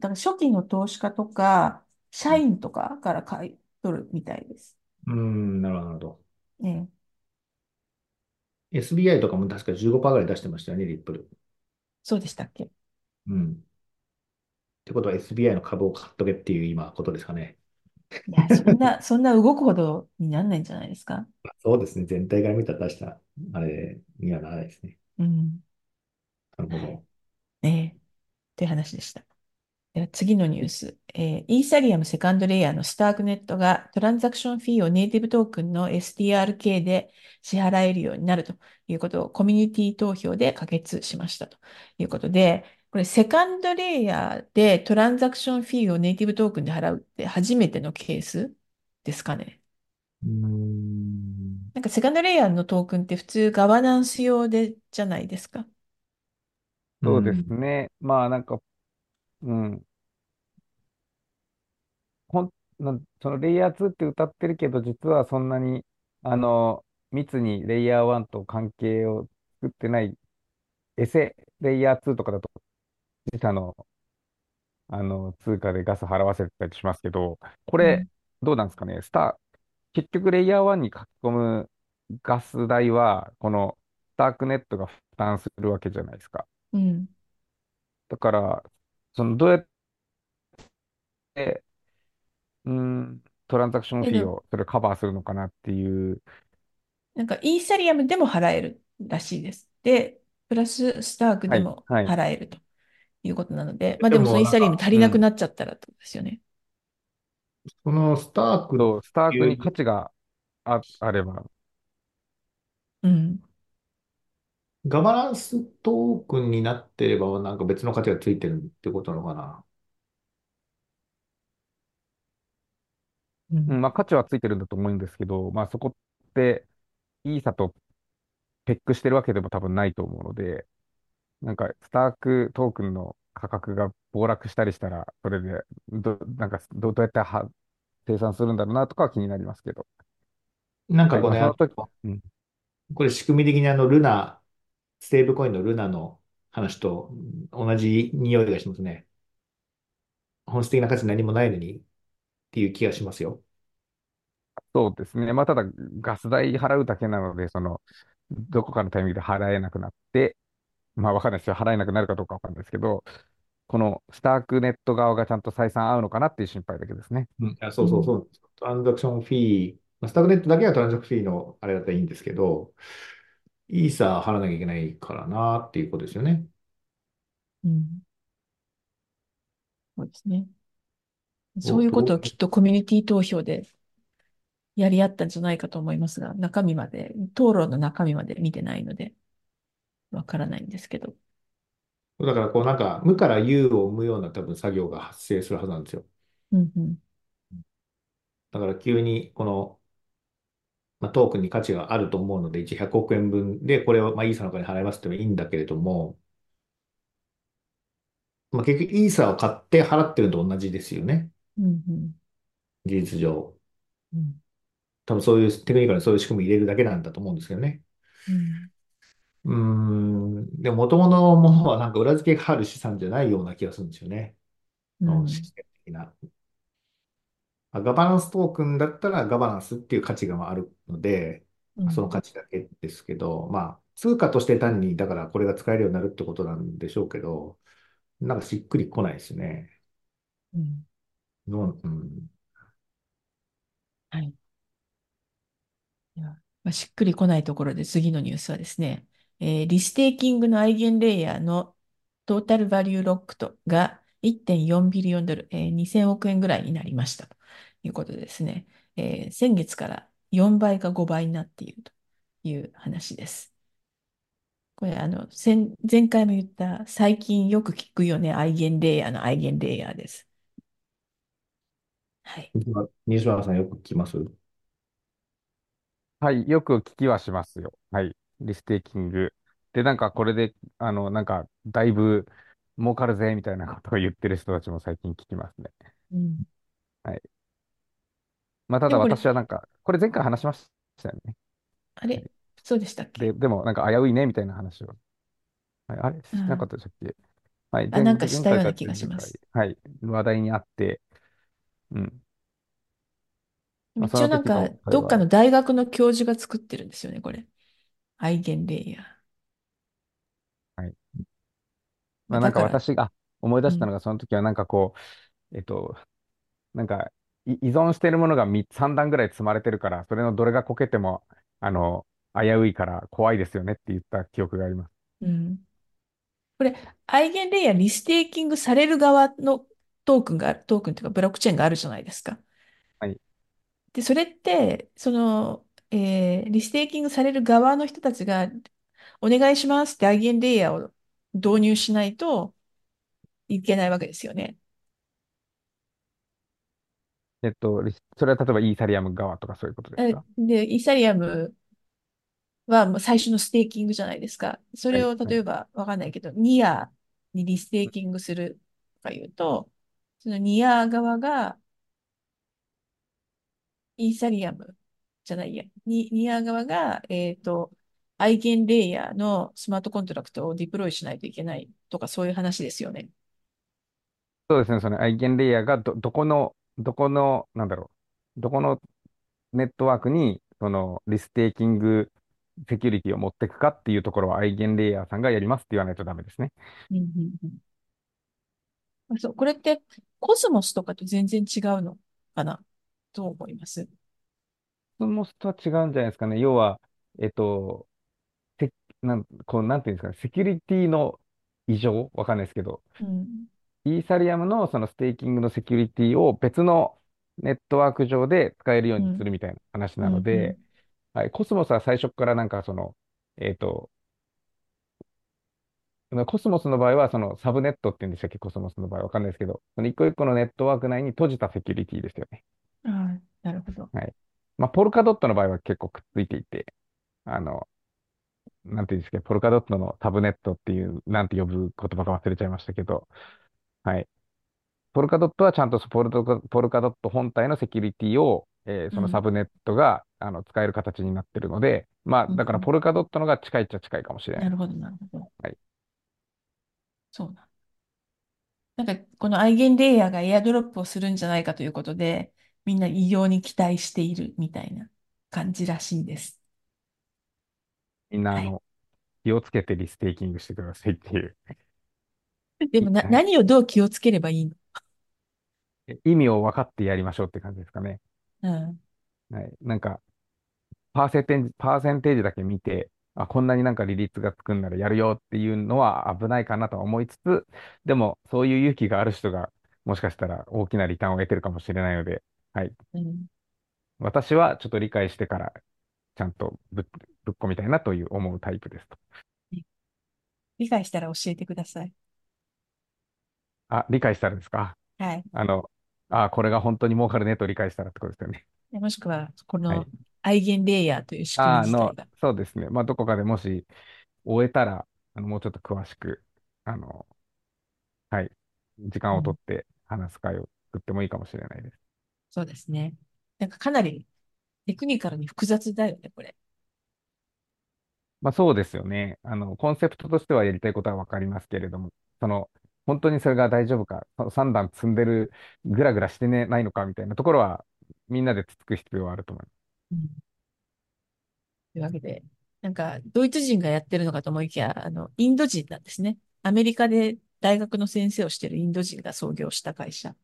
ら初期の投資家とか、社員とかから買い取るみたいです。なるほど、なるほど。ね。SBI とかも確か15%ぐらい出してましたよね、リップル。そうでしたっけ？ってことは SBI の株を買っとけっていう今ことですかね。いや、そんな動くほどになんないんじゃないですか。そうですね、全体から見たら大したあれにはならないですね。うん。なるほはい。ど。ねえ。という話でした。では次のニュース。イーサリアムセカンドレイヤーのスタークネットがトランザクションフィーをネイティブトークンの STRK で支払えるようになるということをコミュニティ投票で可決しましたということで、これセカンドレイヤーでトランザクションフィーをネイティブトークンで払うって初めてのケースですかね。うーん。なんかセカンドレイヤーのトークンって普通ガバナンス用でじゃないですか。うそうですん。ね。まあ、なんか、うん。レイヤー2って歌ってるけど、実はそんなに、密にレイヤー1と関係を作ってない、エセレイヤー2とかだと、自社の、通貨でガス払わせたりしますけど、こうれ、ん。どうなんですかね。結局レイヤー1に書き込むガス代は、STRKネットが負担するわけじゃないですか。うん。だから、どうやって、トランザクションえ、フィでーも、をそれカバーするのかなっていう、イーサリアムでも払えるらしいです。で、プラススタークはでい、もはい。払えるということなので、ででもそのもイーサリアム足りなくなっちゃったらってことですよね。そのスタークっスターてクいに価う値があれば、うん。ガバナンストークンになってれば、なんか別の価値がついてるってことなのかな。うん。価値はついてるんだと思うんですけど、そこって、イーサとペックしてるわけでも多分ないと思うので、STRKトークンの価格が暴落したりしたら、それで、どうやって生産するんだろうなとかは気になりますけど。なんかこれ、その時、これ仕組み的にルナ、ステーブコインのルナの話と同じ匂いがしますね。本質的な価値何もないのにっていう気がしますよ。そうですね。ただ、ガス代払うだけなので、どこかのタイミングで払えなくなって、わかんないですよ。払えなくなるかどうかわかんないですけど、このSTRKネット側がちゃんと採算合うのかなっていう心配だけですね。あ、そううそうそん。う。トランザクションフィー、スタグネットだけはトランザクションフィーのあれだったらいいんですけど、イーサ払わなきゃいけないからなっていうことですよね。うんそうですね。そういうことをきっとコミュニティ投票でやり合ったんじゃないかと思いますが、討論の中身まで見てないので、わからないんですけど。だから無から有を生むような多分作業が発生するはずなんですよ。うんうん。だから急にトークンに価値があると思うので、1 100億円分でこれをイーサのお金払いますってもいいんだけれども、結局イーサを買って払ってるのと同じですよね。うんうん。事実上。うん多分そういうテクニカルにそういう仕組み入れるだけなんだと思うんですけどね。うんでも元々のものは裏付けがある資産じゃないような気がするんですよね。うシんステム的な。ガバナンストークンだったらガバナンスっていう価値があるので、うそんの価値だけですけど、通貨として単に、だからこれが使えるようになるってことなんでしょうけど、しっくりこないですね。うんの、うん。はいいやしっくりこないところで次のニュースはですね、リステーキングのアイゲンレイヤーのトータルバリューロックとが1.4ビリオンドル、2000億円ぐらいになりましたということでですね、先月から4倍か5倍になっているという話です。これ前回も言った最近よく聞くよね、アイゲンレイヤーのアイゲンレイヤーです。はい。西村さんよく聞きます。はい、よく聞きはしますよ。リステーキング。で、これで、だいぶ儲かるぜ、みたいなことを言ってる人たちも最近聞きますね。うんはい。たでだもこれ、私はこれ前回話しましたよね。あはれ、いそうでしたっけ？でも、危ういね、みたいな話を。あれしなかあったでしたっけ？なんかし前たよ回うなか気前がし々ま回、す。話題にあって、うん。そ一応の時の会どっか話。の大学の教授が作ってるんですよね、これ。アイゲンレイヤー。はいだから、私が思い出うしたのん、が、その時はう、えっと、なんか、依存しているものが3段ぐらい積まれてるから、それのどれがこけても、危ういから怖いですよねって言った記憶があります。うんこれ、アイゲンレイヤー、リステーキングされる側のトークンというかブロックチェーンがあるじゃないですか。はい。で、それって、リステーキングされる側の人たちが、お願いしますってアイゲンレイヤーを導入しないといけないわけですよね。それは例えばイーサリアム側とかそういうことですか？で、イーサリアムはもう最初のステーキングじゃないですか。そはれい。をは例い。えばわかんないけど、ニアにリステーキングするとか言うと、そのニア側がイーサリアムじゃないや、ニア側が、アイゲンレイヤーのスマートコントラクトをディプロイしないといけないとかそういう話ですよね。そうですね。そのアイゲンレイヤーがどこのネットワークに、リステーキングセキュリティを持っていくかっていうところはアイゲンレイヤーさんがやりますって言わないとダメですね。うんうんうん、そう、これってコスモスとかと全然違うのかなと思います。コスモスとは違うんじゃないですかね。要は、えっと、なんていうんですかね、セキュリティの異常わかんないですけど、うんイーサリアムのそのステーキングのセキュリティを別のネットワーク上で使えるようにするみたいな話なので、はい、コスモスは最初からなんかその、コスモスの場合はそのサブネットって言うんでしたっけ、コスモスの場合わかんないですけど、その一個一個のネットワーク内に閉じたセキュリティですよね。ああ、なるほど。はい。まあ、ポルカドットの場合は結構くっついていて、なんていうんですか、ポルカドットのサブネットっていう、なんて呼ぶ言葉か忘れちゃいましたけど、はい。ポルカドットはちゃんとポルカドット本体のセキュリティを、そのサブネットが、使える形になってるので、まあ、だからポルカドットのが近いっちゃ近いかもしれない。なるほど、なるほど。はい。そうなんか、このアイゲンレイヤーがエアドロップをするんじゃないかということで、みんな異様に期待しているみたいな感じらしいです。みんな、はい、気をつけてリステーキングしてくださいっていう。でもはい、何をどう気をつければいいの？意味を分かってやりましょうって感じですかね。うん。はい。なんか、パーセンテージだけ見て、あ、こんなになんか利率がつくんならやるよっていうのは危ないかなと思いつつ、でも、そういう勇気がある人が、もしかしたら大きなリターンを得てるかもしれないので、はい。うん、私はちょっと理解してから、ちゃんとぶっ込みたいなという思うタイプですと。理解したら教えてください。あ、理解したらですか？はい。これが本当に儲かるねと理解したらってことですよね。もしくは、このアイゲンレイヤーという仕組み自体が、はい、そうですね。まあ、どこかでもし終えたら、もうちょっと詳しく、はい、時間を取って話す会を作ってもいいかもしれないです。そうですね。なんかかなりテクニカルに複雑だよね、これ。まあ、そうですよね。コンセプトとしてはやりたいことはわかりますけれども、本当にそれが大丈夫か、3段積んでる、ぐらぐらしてね、ないのかみたいなところは、みんなでつつく必要はあると思います。うん、というわけで、なんか、ドイツ人がやってるのかと思いきや、インド人なんですね。アメリカで大学の先生をしてるインド人が創業した会社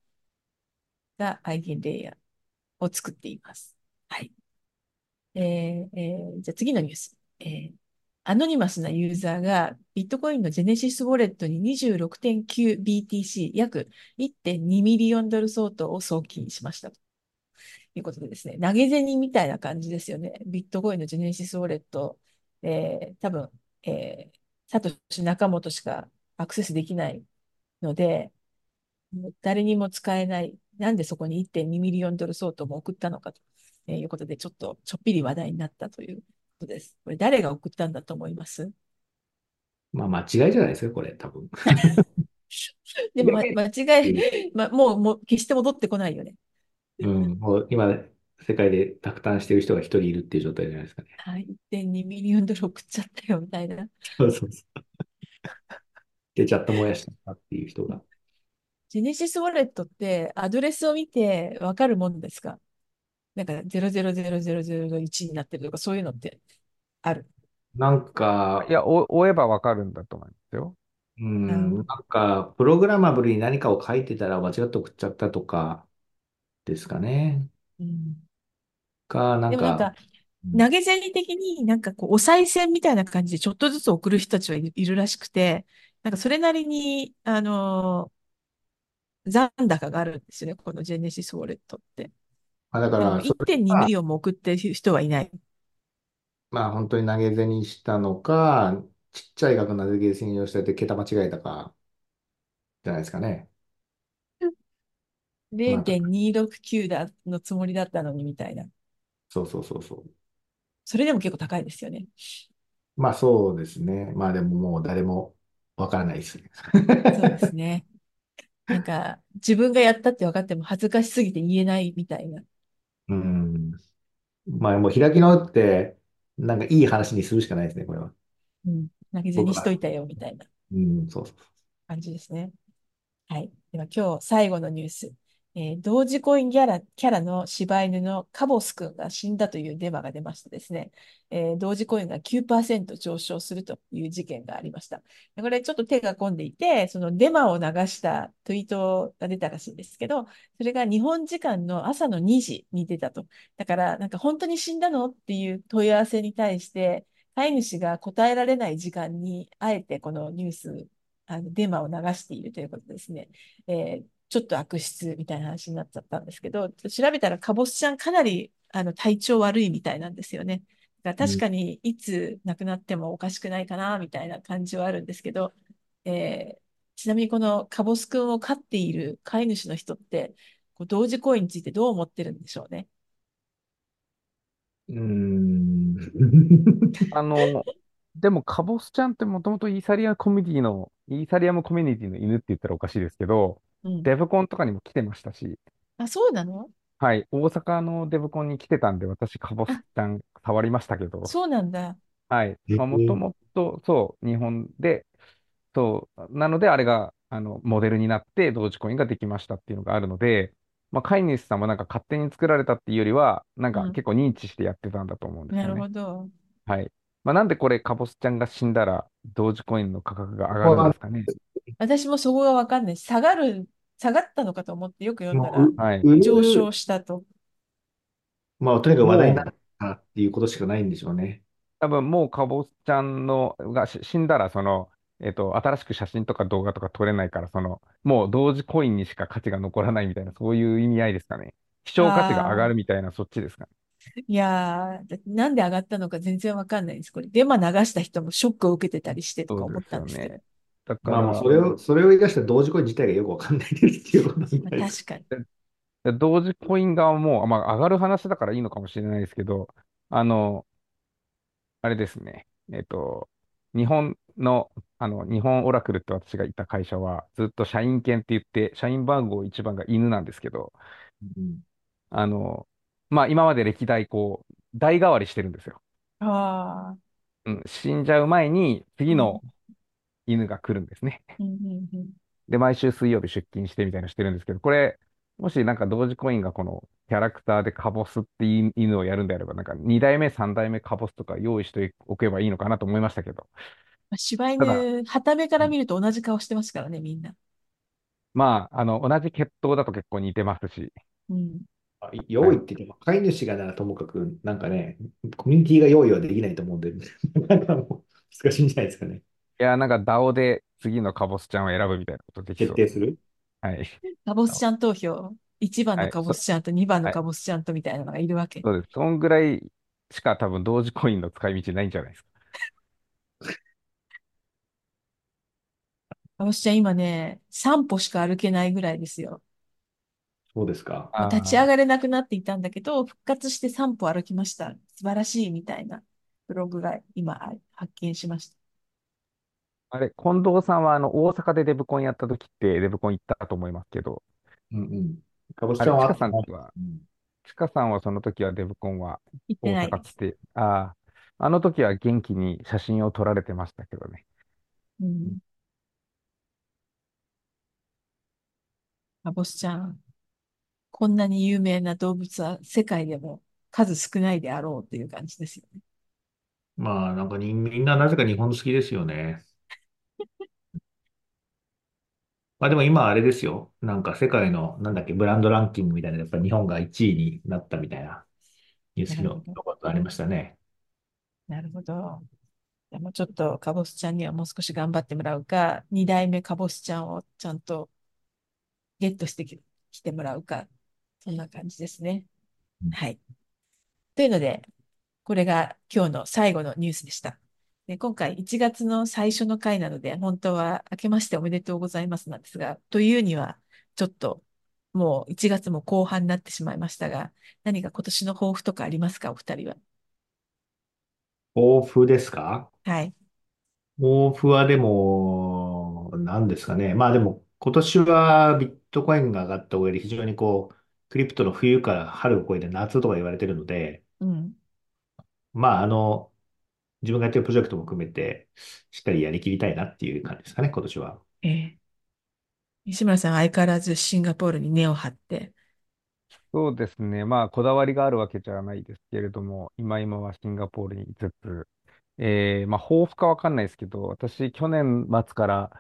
が、アイゲンレイヤーを作っています。はい。じゃあ次のニュース。アノニマスなユーザーがビットコインのジェネシスウォレットに 26.9BTC 約 1.2 ミリオンドル相当を送金しましたということでですね、投げ銭みたいな感じですよね。ビットコインのジェネシスウォレット、多分、サトシ・ナカモトしかアクセスできないので、誰にも使えない。なんでそこに 1.2 ミリオンドル相当も送ったのかということで、ちょっとちょっぴり話題になったというです。これ誰が送ったんだと思います？まあ間違いじゃないですか、これ多分。でも、間違い、もう決して戻ってこないよね。うん、もう今、世界で落胆してる人が一人いるっていう状態じゃないですかね。はい、1.2 ミリオンドル送っちゃったよみたいな。そうそうそう。で、チャット燃やしたっていう人が。ジェネシスウォレットってアドレスを見て分かるもんですか？なんか000001になってるとか、そういうのってある？なんか、いや、追えばわかるんだと思うんですよ。なんか、プログラマブルに何かを書いてたら間違って送っちゃったとかですかね。なんか、でもなんか、投げ銭的になんかこう、お賽銭みたいな感じでちょっとずつ送る人たちはいるらしくて、なんかそれなりに、残高があるんですよね、このジェネシスウォレットって。だから、1.2 ミリオンも送ってる人はいない。まあ、本当に投げ銭したのか、ちっちゃい額の投げ銭をしたって桁間違えたか、じゃないですかね。0.269 だのつもりだったのにみたいな。そうそうそうそう。それでも結構高いですよね。まあ、そうですね。まあ、でももう誰もわからないですね。そうですね。なんか、自分がやったって分かっても恥ずかしすぎて言えないみたいな。まあ、もう開き直って、なんかいい話にするしかないですね、これは。投げ銭しといたよ、みたいな。そうそう。感じですね。はい。では今日最後のニュース。同時コインキャラの柴犬のカボス君が死んだというデマが出ましてですね、同時コインが 9% 上昇するという事件がありました。これちょっと手が込んでいて、そのデマを流したツイートが出たらしいんですけど、それが日本時間の朝の2時に出たと。だからなんか本当に死んだのっていう問い合わせに対して、飼い主が答えられない時間にあえてこのニュース、デマを流しているということですね。ちょっと悪質みたいな話になっちゃったんですけど、調べたらカボスちゃんかなり体調悪いみたいなんですよね。だから確かにいつ亡くなってもおかしくないかなみたいな感じはあるんですけど、ちなみにこのカボスくんを飼っている飼い主の人って同時コインについてどう思ってるんでしょうね。でもカボスちゃんってもともとイーサリアムコミュニティの犬って言ったらおかしいですけど、デブコンとかにも来てましたし。あ、そうなの？はい。大阪のデブコンに来てたんで、私、カボスちゃん触りましたけど。そうなんだ。はい。もともと、そう、日本で、そう、なので、あれが、モデルになって、同時コインができましたっていうのがあるので、飼い主さんもなんか勝手に作られたっていうよりは、なんか結構認知してやってたんだと思うんですよね。なるほど。はい。なんでこれ、カボスちゃんが死んだら、同時コインの価格が上がるんですかね。私もそこがわかんない。下がったのかと思ってよく読んだら、上昇したと。とにかく話題になったっていうことしかないんでしょうね。多分もうカボスちゃんが死んだら、新しく写真とか動画とか撮れないから、もう同時コインにしか価値が残らないみたいな、そういう意味合いですかね。希少価値が上がるみたいな、そっちですかね。いやー、なんで上がったのか全然わかんないです。これ、デマ流した人もショックを受けてたりしてとか思ったんですけど。だからそれを生かして同時コイン自体がよくわかんないですっていうことになります。確かに。同時コインがもう、上がる話だからいいのかもしれないですけど、あれですね、日本オラクルって私がいた会社は、ずっと社員犬って言って、社員番号1番が犬なんですけど、今まで歴代、代替わりしてるんですよ。死んじゃう前に、次の犬が来るんですね。で、毎週水曜日出勤してみたいなのしてるんですけど、これ、もしなんか同時コインがこのキャラクターでカボスっていう犬をやるんであれば、なんか2代目、3代目カボスとか用意しておけばいいのかなと思いましたけど。柴犬、傍目から見ると同じ顔してますからね、みんな。同じ血統だと結構似てますし。用意って言っても、飼い主がならともかく、なんかね、コミュニティが用意はできないと思うんで、難しいんじゃないですかね。いや、なんか DAO で次のカボスちゃんを選ぶみたいなことできそう。決定する？はい。カボスちゃん投票。1番のカボスちゃんと2番のカボスちゃんとみたいなのがいるわけ。そうです。そんぐらいしか多分同時コインの使い道ないんじゃないですか。カボスちゃん今ね、3歩しか歩けないぐらいですよ。そうですか。立ち上がれなくなっていたんだけど、復活して3歩歩きました。素晴らしいみたいなブログが今発見しました。あれ、近藤さんは大阪でデブコンやった時ってデブコン行ったと思いますけど。カボスちゃんは。ちかさんはその時はデブコンは行ってないです。あの時は元気に写真を撮られてましたけどね。カボスちゃん、こんなに有名な動物は世界でも数少ないであろうという感じですよね。なんかみんななぜか日本好きですよね。でも今あれですよ。なんか世界の、なんだっけ、ブランドランキングみたいな、やっぱり日本が1位になったみたいなニュースのことありましたね。なるほど。でもちょっとカボスちゃんにはもう少し頑張ってもらうか、2代目カボスちゃんをちゃんとゲットしてきてもらうか、そんな感じですね。はい。というので、これが今日の最後のニュースでした。今回1月の最初の回なので、本当は明けましておめでとうございますなんですが、というにはちょっともう1月も後半になってしまいましたが、何か今年の抱負とかありますか、お二人は。抱負ですか？はい。抱負はでも、何ですかね。でも今年はビットコインが上がった上で非常にクリプトの冬から春を越えて夏とか言われてるので、自分がやってるプロジェクトも含めて、しっかりやりきりたいなっていう感じですかね、今年は。西村さんは相変わらずシンガポールに根を張って。そうですね。まあ、こだわりがあるわけじゃないですけれども、今はシンガポールに居つつ、まあ、抱負かわかんないですけど、私、去年末から、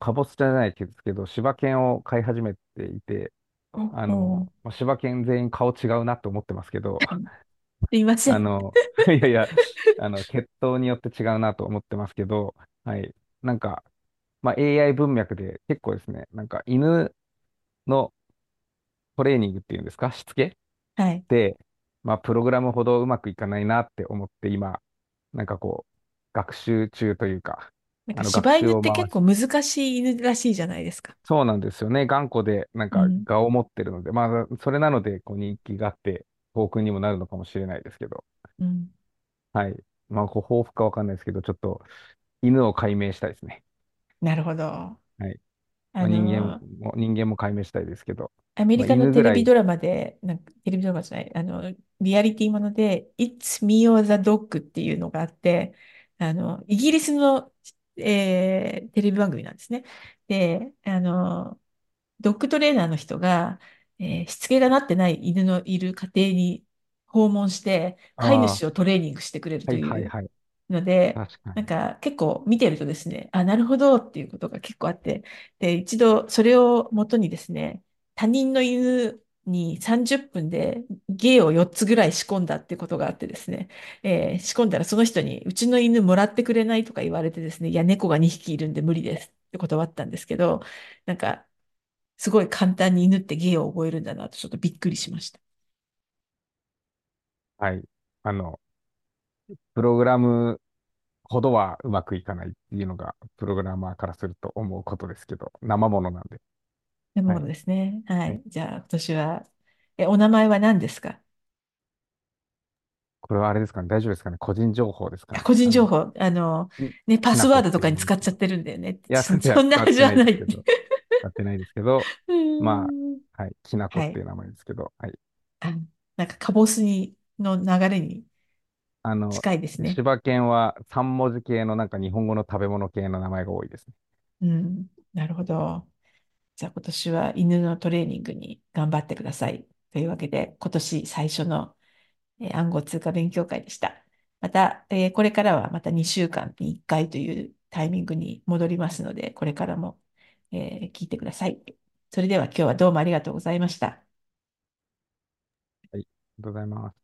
かぼすじゃないですけど、柴犬を飼い始めていて、おお。まあ柴犬全員顔違うなって思ってますけど、すいません。いやいや、血統によって違うなと思ってますけど、はい。なんか、まあ、AI 文脈で結構ですね、なんか犬のトレーニングっていうんですか、しつけはい。で、まあ、プログラムほどうまくいかないなって思って、今、なんかこう、学習中というか、なんか学柴習犬っをて回結し、構難しい犬らしいじゃないですか。そうなんですよね。頑固で、なんうか、ん。我を持ってるので、まあ、それなので、こう、人気があって、幸運にもなるのかもしれないですけど、うん。はい。まあ、こう、抱負かわかんないですけど、ちょっと、犬を解明したいですね。なるほど。はい。まあ、の、人間も解明したいですけど、アメリまあ、カの犬テぐレらビい、ドラマで、テレビドラマじゃない、リアリティもので、It's Me or the Dog っていうのがあって、イギリスの、テレビ番組なんですね。で、ドッグトレーナーの人が、しつけがなってない犬のいる家庭に訪問して、飼いあ主をトレーニングしてくれるあ、はといいはいうはい。ので、確かなんに。か結構見てるとですね、あ、なるほどっていうことが結構あって、で、一度それをもとにですね、他人の犬に30分で芸を4つぐらい仕込んだってことがあってですね、仕込んだらその人に、うちの犬もらってくれないとか言われてですね、いや、猫が2匹いるんで無理ですって断ったんですけど、なんか、すごい簡単に犬って芸を覚えるんだなとちょっとびっくりしました。はい。あの、プログラムほどはうまくいかないっていうのが、プログラマーからすると思うことですけど、生ものなんで。なるはほどい。ですね。ははい。い。じゃあ、今年は、お名前は何ですか？これはあれですかね、大丈夫ですかね、個人情報ですかね。個人情報、いね、パきスなワこーっドとてかいにう。使っちゃってるんだよねって。いや、それそはんな使っ味てはないなですい。けど、使ってないですけど、うまーん。あ、はい、きなこはっていい。う名前ですけど、はい。あ、なんか、カボスに、の流れにあの、近いですね。柴犬は3文字系のなんか日本語の食べ物系の名前が多いですね。うん。なるほど。じゃあ、今年は犬のトレーニングに頑張ってください。というわけで、今年最初の、暗号通貨勉強会でした。また、これからはまた2週間に1回というタイミングに戻りますので、これからも、聞いてください。それでは今日はどうもありがとうございました。はい、ありがとうございます。